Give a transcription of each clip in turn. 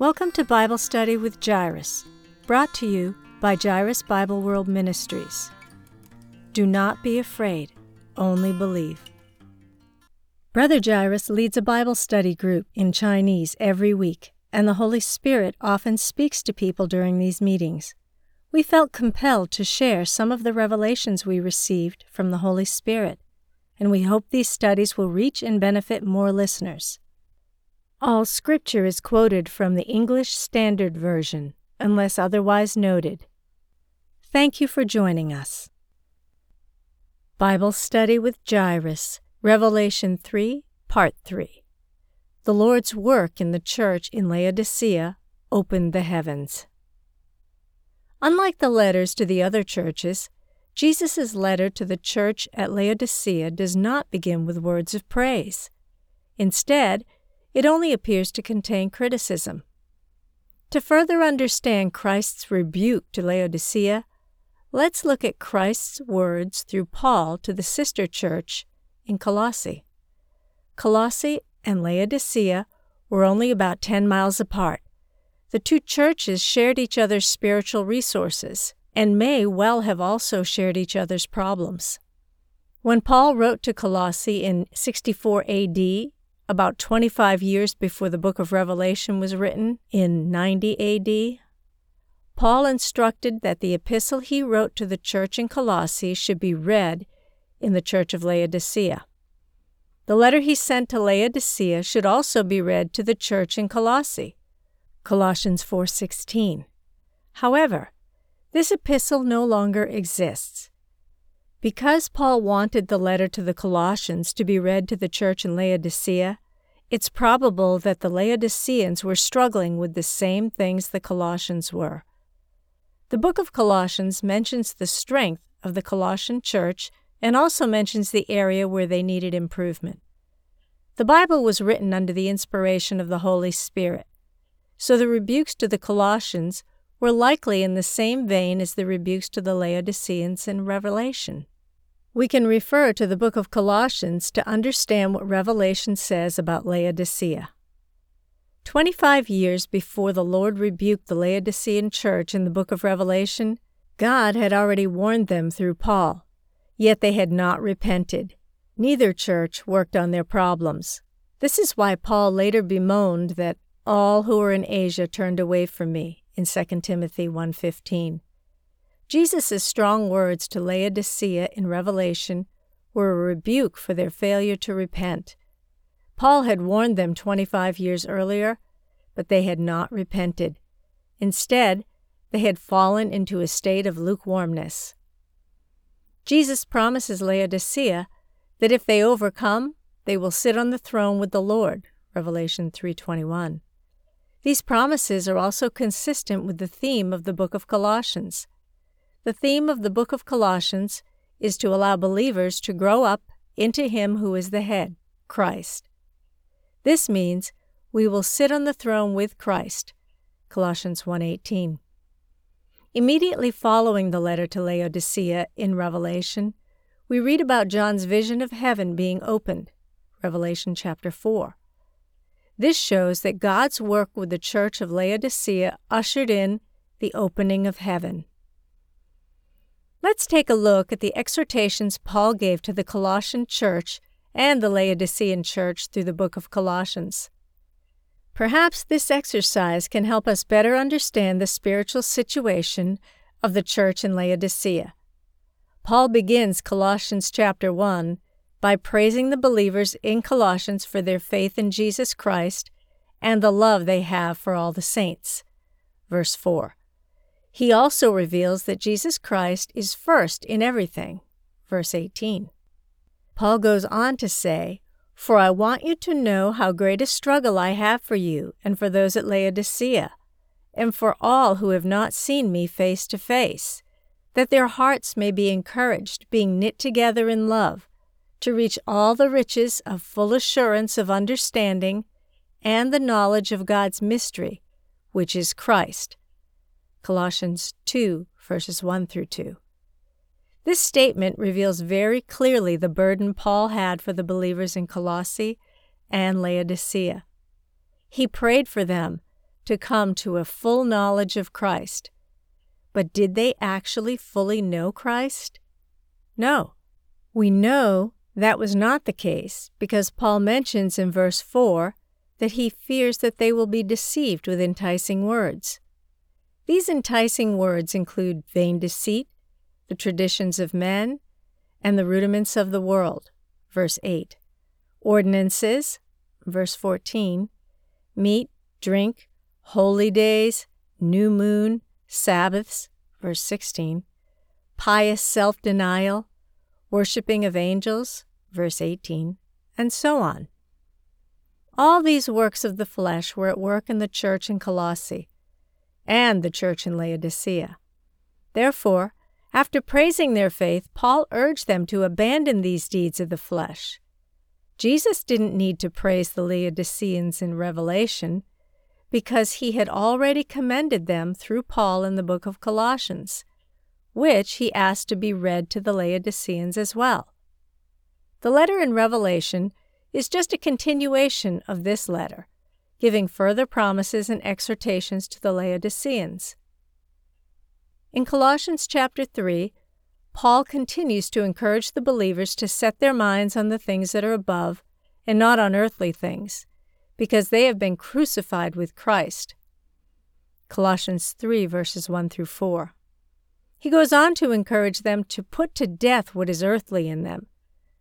Welcome to Bible Study with Jairus, brought to you by Jairus Bible World Ministries. Do not be afraid, only believe. Brother Jairus leads a Bible study group in Chinese every week, and the Holy Spirit often speaks to people during these meetings. We felt compelled to share some of the revelations we received from the Holy Spirit, and we hope these studies will reach and benefit more listeners. All scripture is quoted from the English Standard Version, unless otherwise noted. Thank you for joining us. Bible Study with Jairus, Revelation 3, Part 3. The Lord's work in the church in Laodicea opened the heavens. Unlike the letters to the other churches, Jesus' letter to the church at Laodicea does not begin with words of praise. Instead, it only appears to contain criticism. To further understand Christ's rebuke to Laodicea, let's look at Christ's words through Paul to the sister church in Colossae. Colossae and Laodicea were only about 10 miles apart. The two churches shared each other's spiritual resources and may well have also shared each other's problems. When Paul wrote to Colossae in 64 AD, about 25 years before the book of Revelation was written in 90 AD, Paul instructed that the epistle he wrote to the church in Colossae should be read in the church of Laodicea. The letter he sent to Laodicea should also be read to the church in Colossae, Colossians 4:16. However, this epistle no longer exists. Because Paul wanted the letter to the Colossians to be read to the church in Laodicea, it's probable that the Laodiceans were struggling with the same things the Colossians were. The book of Colossians mentions the strength of the Colossian church and also mentions the area where they needed improvement. The Bible was written under the inspiration of the Holy Spirit, so the rebukes to the Colossians were likely in the same vein as the rebukes to the Laodiceans in Revelation. We can refer to the book of Colossians to understand what Revelation says about Laodicea. 25 years before the Lord rebuked the Laodicean church in the book of Revelation, God had already warned them through Paul, yet they had not repented. Neither church worked on their problems. This is why Paul later bemoaned that all who are in Asia turned away from me, in 2 Timothy 1:15. Jesus' strong words to Laodicea in Revelation were a rebuke for their failure to repent. Paul had warned them 25 years earlier, but they had not repented. Instead, they had fallen into a state of lukewarmness. Jesus promises Laodicea that if they overcome, they will sit on the throne with the Lord, Revelation 3:21. These promises are also consistent with the theme of the book of Colossians. The theme of the book of Colossians is to allow believers to grow up into Him who is the head, Christ. This means we will sit on the throne with Christ, Colossians 1:18. Immediately following the letter to Laodicea in Revelation, we read about John's vision of heaven being opened, Revelation chapter 4. This shows that God's work with the church of Laodicea ushered in the opening of heaven. Let's take a look at the exhortations Paul gave to the Colossian church and the Laodicean church through the book of Colossians. Perhaps this exercise can help us better understand the spiritual situation of the church in Laodicea. Paul begins Colossians chapter 1 by praising the believers in Colossians for their faith in Jesus Christ and the love they have for all the saints. Verse 4. He also reveals that Jesus Christ is first in everything. Verse 18. Paul goes on to say, "For I want you to know how great a struggle I have for you and for those at Laodicea, and for all who have not seen me face to face, that their hearts may be encouraged, being knit together in love, to reach all the riches of full assurance of understanding and the knowledge of God's mystery, which is Christ." Colossians 2, verses 1 through 2. This statement reveals very clearly the burden Paul had for the believers in Colossae and Laodicea. He prayed for them to come to a full knowledge of Christ. But did they actually fully know Christ? No. We know that was not the case because Paul mentions in verse 4 that he fears that they will be deceived with enticing words. These enticing words include vain deceit, the traditions of men, and the rudiments of the world, verse 8, ordinances, verse 14, meat, drink, holy days, new moon, Sabbaths, verse 16, pious self-denial, worshipping of angels, verse 18, and so on. All these works of the flesh were at work in the church in Colossae and the church in Laodicea. Therefore, after praising their faith, Paul urged them to abandon these deeds of the flesh. Jesus didn't need to praise the Laodiceans in Revelation because he had already commended them through Paul in the book of Colossians, which he asked to be read to the Laodiceans as well. The letter in Revelation is just a continuation of this letter, giving further promises and exhortations to the Laodiceans. In Colossians chapter 3, Paul continues to encourage the believers to set their minds on the things that are above and not on earthly things, because they have been crucified with Christ. Colossians 3, verses 1 through 4. He goes on to encourage them to put to death what is earthly in them: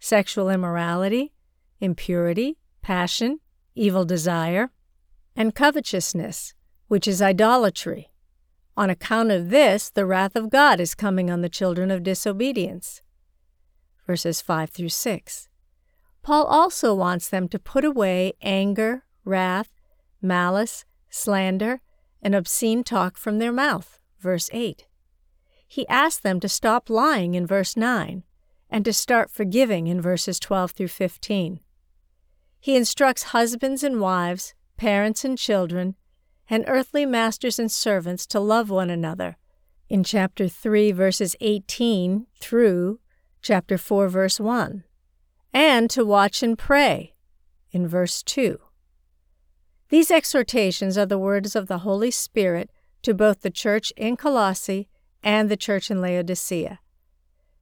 sexual immorality, impurity, passion, evil desire, and covetousness, which is idolatry. On account of this, the wrath of God is coming on the children of disobedience. Verses 5 through 6. Paul also wants them to put away anger, wrath, malice, slander, and obscene talk from their mouth. Verse 8. He asks them to stop lying in verse 9 and to start forgiving in verses 12 through 15. He instructs husbands and wives, parents and children, and earthly masters and servants to love one another in chapter 3, verses 18 through chapter 4, verse 1, and to watch and pray in verse 2. These exhortations are the words of the Holy Spirit to both the church in Colossae and the church in Laodicea.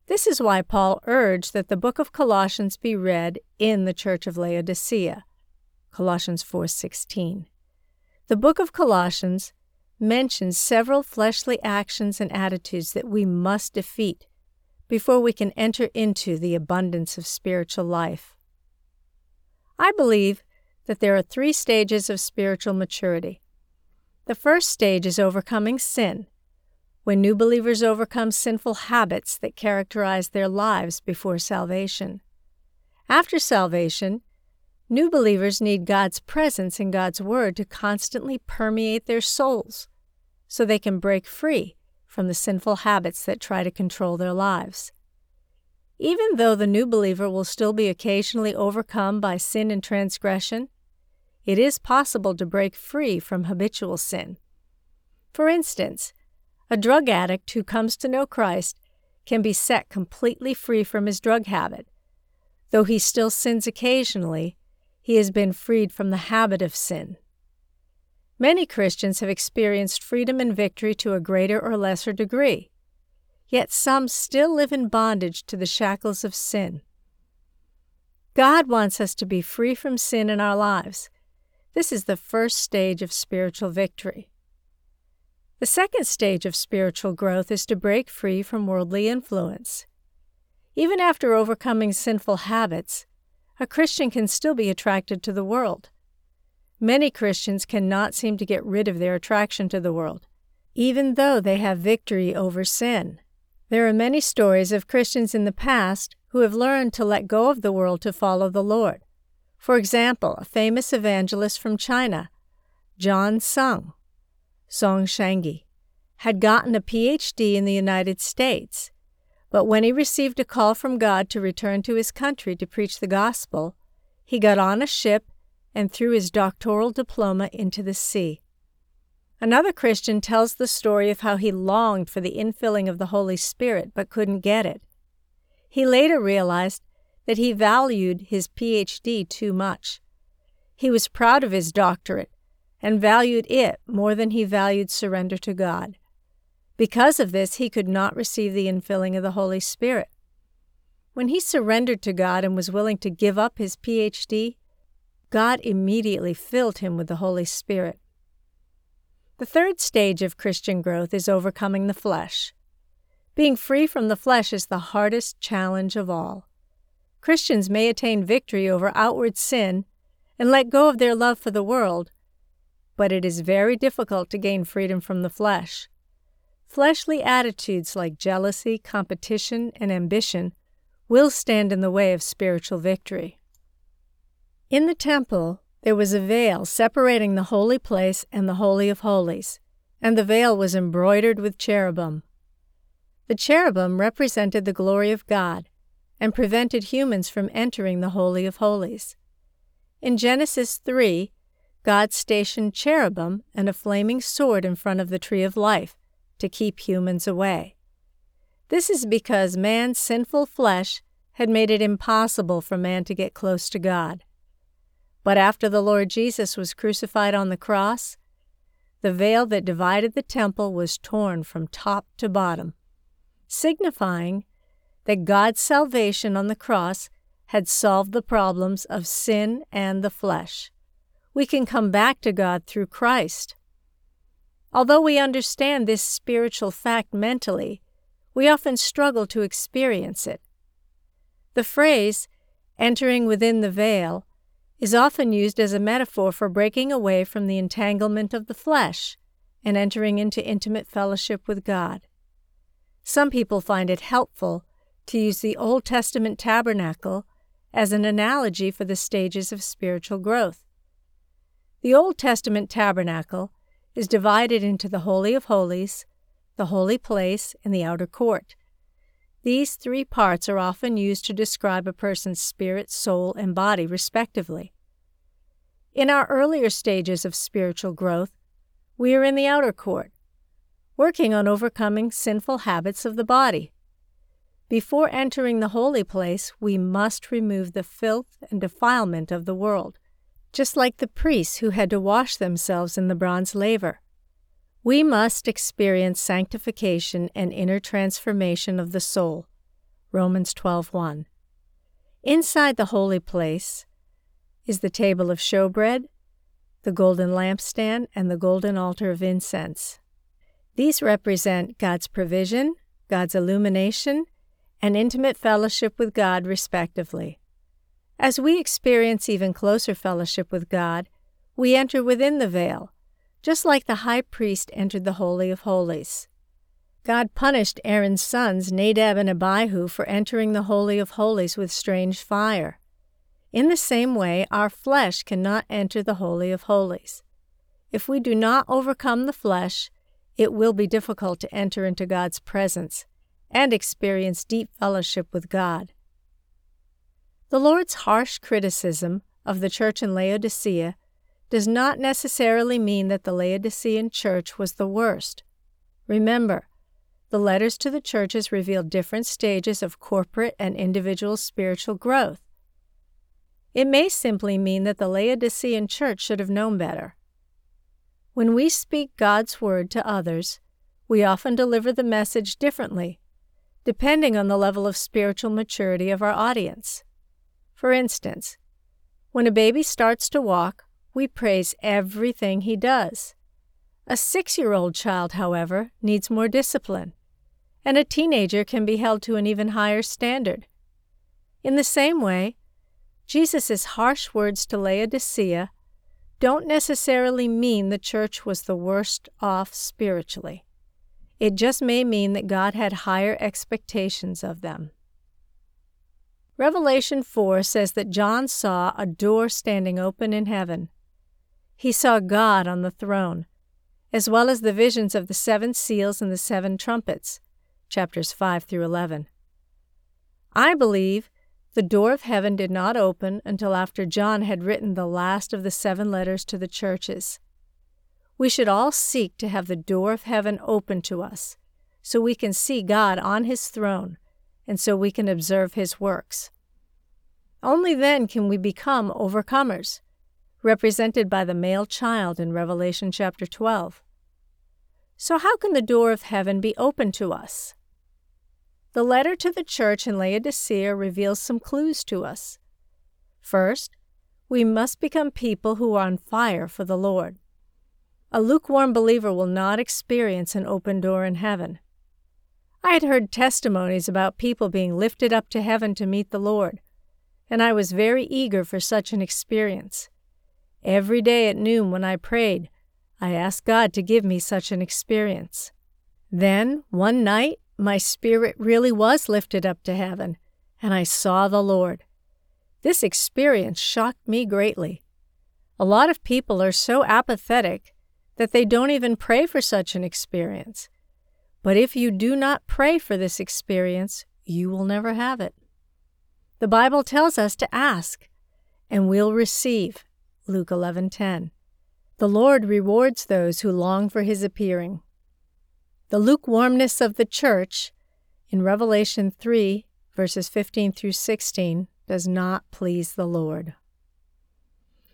This is why Paul urged that the book of Colossians be read in the church of Laodicea, Colossians 4:16. The book of Colossians mentions several fleshly actions and attitudes that we must defeat before we can enter into the abundance of spiritual life. I believe that there are 3 stages of spiritual maturity. The first stage is overcoming sin, when new believers overcome sinful habits that characterize their lives before salvation. After salvation, new believers need God's presence and God's Word to constantly permeate their souls so they can break free from the sinful habits that try to control their lives. Even though the new believer will still be occasionally overcome by sin and transgression, it is possible to break free from habitual sin. For instance, a drug addict who comes to know Christ can be set completely free from his drug habit. Though he still sins occasionally, he has been freed from the habit of sin. Many Christians have experienced freedom and victory to a greater or lesser degree, yet some still live in bondage to the shackles of sin. God wants us to be free from sin in our lives. This is the first stage of spiritual victory. The second stage of spiritual growth is to break free from worldly influence. Even after overcoming sinful habits, a Christian can still be attracted to the world. Many Christians cannot seem to get rid of their attraction to the world, even though they have victory over sin. There are many stories of Christians in the past who have learned to let go of the world to follow the Lord. For example, a famous evangelist from China, John Sung, Song Shangyi, had gotten a Ph.D. in the United States. But when he received a call from God to return to his country to preach the gospel, he got on a ship and threw his doctoral diploma into the sea. Another Christian tells the story of how he longed for the infilling of the Holy Spirit but couldn't get it. He later realized that he valued his Ph.D. too much. He was proud of his doctorate and valued it more than he valued surrender to God. Because of this, he could not receive the infilling of the Holy Spirit. When he surrendered to God and was willing to give up his PhD, God immediately filled him with the Holy Spirit. The third stage of Christian growth is overcoming the flesh. Being free from the flesh is the hardest challenge of all. Christians may attain victory over outward sin and let go of their love for the world, but it is very difficult to gain freedom from the flesh. Fleshly attitudes like jealousy, competition, and ambition will stand in the way of spiritual victory. In the temple, there was a veil separating the holy place and the Holy of Holies, and the veil was embroidered with cherubim. The cherubim represented the glory of God and prevented humans from entering the Holy of Holies. In Genesis 3, God stationed cherubim and a flaming sword in front of the tree of life to keep humans away. This is because man's sinful flesh had made it impossible for man to get close to God. But after the Lord Jesus was crucified on the cross, the veil that divided the temple was torn from top to bottom, signifying that God's salvation on the cross had solved the problems of sin and the flesh. We can come back to God through Christ. Although we understand this spiritual fact mentally, we often struggle to experience it. The phrase, entering within the veil, is often used as a metaphor for breaking away from the entanglement of the flesh and entering into intimate fellowship with God. Some people find it helpful to use the Old Testament tabernacle as an analogy for the stages of spiritual growth. The Old Testament tabernacle is divided into the Holy of Holies, the Holy Place, and the Outer Court. These three parts are often used to describe a person's spirit, soul, and body, respectively. In our earlier stages of spiritual growth, we are in the Outer Court, working on overcoming sinful habits of the body. Before entering the Holy Place, we must remove the filth and defilement of the world, just like the priests who had to wash themselves in the bronze laver. We must experience sanctification and inner transformation of the soul. Romans 12:1. Inside the holy place is the table of showbread, the golden lampstand, and the golden altar of incense. These represent God's provision, God's illumination, and intimate fellowship with God, respectively. As we experience even closer fellowship with God, we enter within the veil, just like the high priest entered the Holy of Holies. God punished Aaron's sons, Nadab and Abihu, for entering the Holy of Holies with strange fire. In the same way, our flesh cannot enter the Holy of Holies. If we do not overcome the flesh, it will be difficult to enter into God's presence and experience deep fellowship with God. The Lord's harsh criticism of the church in Laodicea does not necessarily mean that the Laodicean church was the worst. Remember, the letters to the churches reveal different stages of corporate and individual spiritual growth. It may simply mean that the Laodicean church should have known better. When we speak God's word to others, we often deliver the message differently, depending on the level of spiritual maturity of our audience. For instance, when a baby starts to walk, we praise everything he does. A 6-year-old child, however, needs more discipline, and a teenager can be held to an even higher standard. In the same way, Jesus' harsh words to Laodicea don't necessarily mean the church was the worst off spiritually. It just may mean that God had higher expectations of them. Revelation 4 says that John saw a door standing open in heaven. He saw God on the throne, as well as the visions of the 7 seals and the 7 trumpets, chapters 5 through 11. I believe the door of heaven did not open until after John had written the last of the 7 letters to the churches. We should all seek to have the door of heaven open to us, so we can see God on his throne, and so we can observe his works. Only then can we become overcomers, represented by the male child in Revelation chapter 12. So how can the door of heaven be opened to us? The letter to the church in Laodicea reveals some clues to us. First, we must become people who are on fire for the Lord. A lukewarm believer will not experience an open door in heaven. I had heard testimonies about people being lifted up to heaven to meet the Lord, and I was very eager for such an experience. Every day at noon when I prayed, I asked God to give me such an experience. Then, one night, my spirit really was lifted up to heaven, and I saw the Lord. This experience shocked me greatly. A lot of people are so apathetic that they don't even pray for such an experience. But if you do not pray for this experience, you will never have it. The Bible tells us to ask, and we'll receive. Luke 11:10. The Lord rewards those who long for His appearing. The lukewarmness of the church in Revelation 3, verses 15 through 16, does not please the Lord.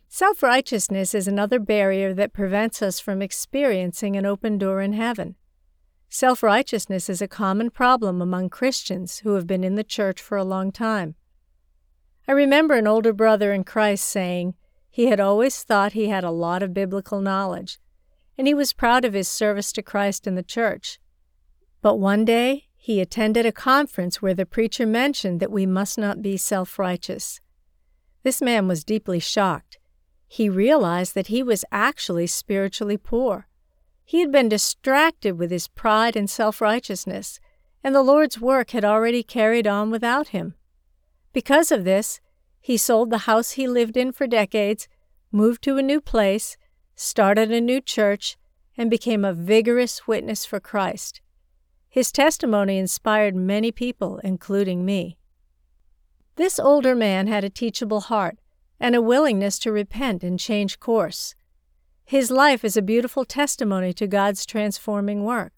Self-righteousness is another barrier that prevents us from experiencing an open door in heaven. Self-righteousness is a common problem among Christians who have been in the church for a long time. I remember an older brother in Christ saying he had always thought he had a lot of biblical knowledge, and he was proud of his service to Christ and the church. But one day, he attended a conference where the preacher mentioned that we must not be self-righteous. This man was deeply shocked. He realized that he was actually spiritually poor. He had been distracted with his pride and self-righteousness, and the Lord's work had already carried on without him. Because of this, he sold the house he lived in for decades, moved to a new place, started a new church, and became a vigorous witness for Christ. His testimony inspired many people, including me. This older man had a teachable heart and a willingness to repent and change course. His life is a beautiful testimony to God's transforming work.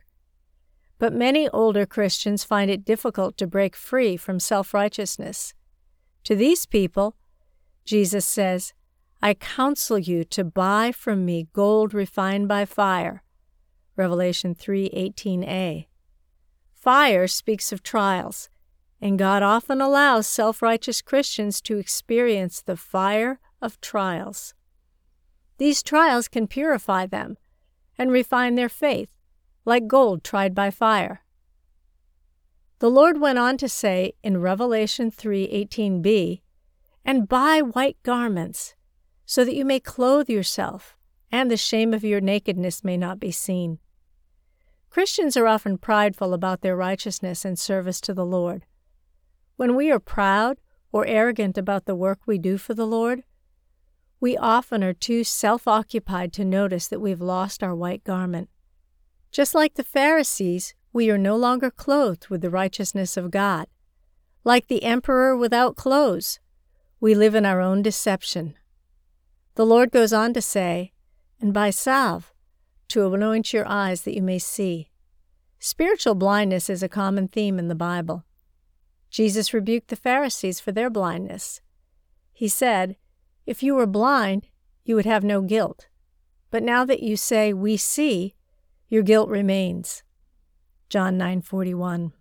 But many older Christians find it difficult to break free from self-righteousness. To these people, Jesus says, "I counsel you to buy from me gold refined by fire." Revelation 3:18a. Fire speaks of trials, and God often allows self-righteous Christians to experience the fire of trials. These trials can purify them and refine their faith, like gold tried by fire. The Lord went on to say in Revelation 3:18b, "And buy white garments, so that you may clothe yourself, and the shame of your nakedness may not be seen." Christians are often prideful about their righteousness and service to the Lord. When we are proud or arrogant about the work we do for the Lord, we often are too self-occupied to notice that we've lost our white garment. Just like the Pharisees, we are no longer clothed with the righteousness of God. Like the emperor without clothes, we live in our own deception. The Lord goes on to say, "And by salve, to anoint your eyes that you may see." Spiritual blindness is a common theme in the Bible. Jesus rebuked the Pharisees for their blindness. He said, "If you were blind, you would have no guilt. But now that you say, 'We see,' your guilt remains." John 9:41.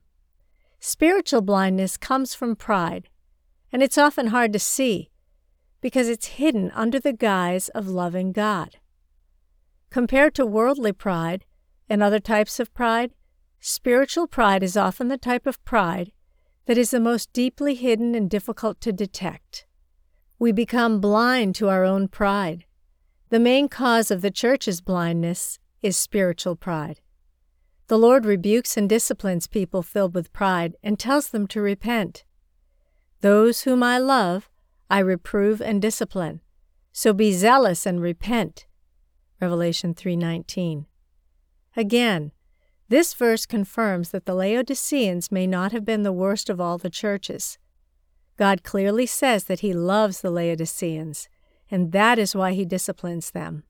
Spiritual blindness comes from pride, and it's often hard to see because it's hidden under the guise of loving God. Compared to worldly pride and other types of pride, spiritual pride is often the type of pride that is the most deeply hidden and difficult to detect. We become blind to our own pride. The main cause of the church's blindness is spiritual pride. The Lord rebukes and disciplines people filled with pride and tells them to repent. "Those whom I love, I reprove and discipline. So be zealous and repent." Revelation 3:19. Again, this verse confirms that the Laodiceans may not have been the worst of all the churches. God clearly says that He loves the Laodiceans, and that is why He disciplines them.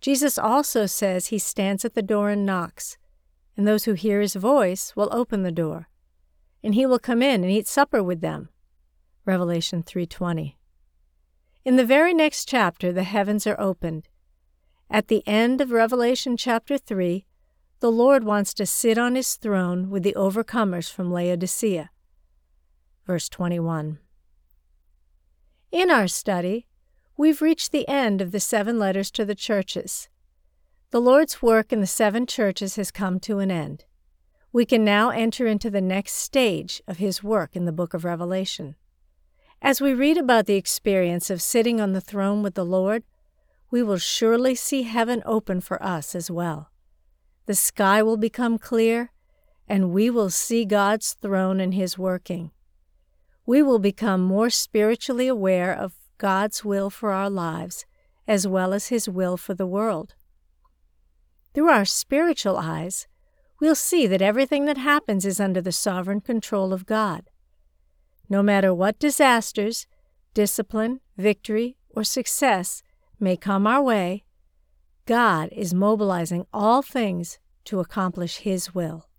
Jesus also says He stands at the door and knocks, and those who hear His voice will open the door, and He will come in and eat supper with them. Revelation 3:20. In the very next chapter, the heavens are opened. At the end of Revelation chapter 3, the Lord wants to sit on his throne with the overcomers from Laodicea. Verse 21. In our study, we've reached the end of the 7 letters to the churches. The Lord's work in the 7 churches has come to an end. We can now enter into the next stage of his work in the book of Revelation. As we read about the experience of sitting on the throne with the Lord, we will surely see heaven open for us as well. The sky will become clear, and we will see God's throne and his working. We will become more spiritually aware of God's will for our lives, as well as his will for the world. Through our spiritual eyes, we'll see that everything that happens is under the sovereign control of God. No matter what disasters, discipline, victory, or success may come our way, God is mobilizing all things to accomplish his will.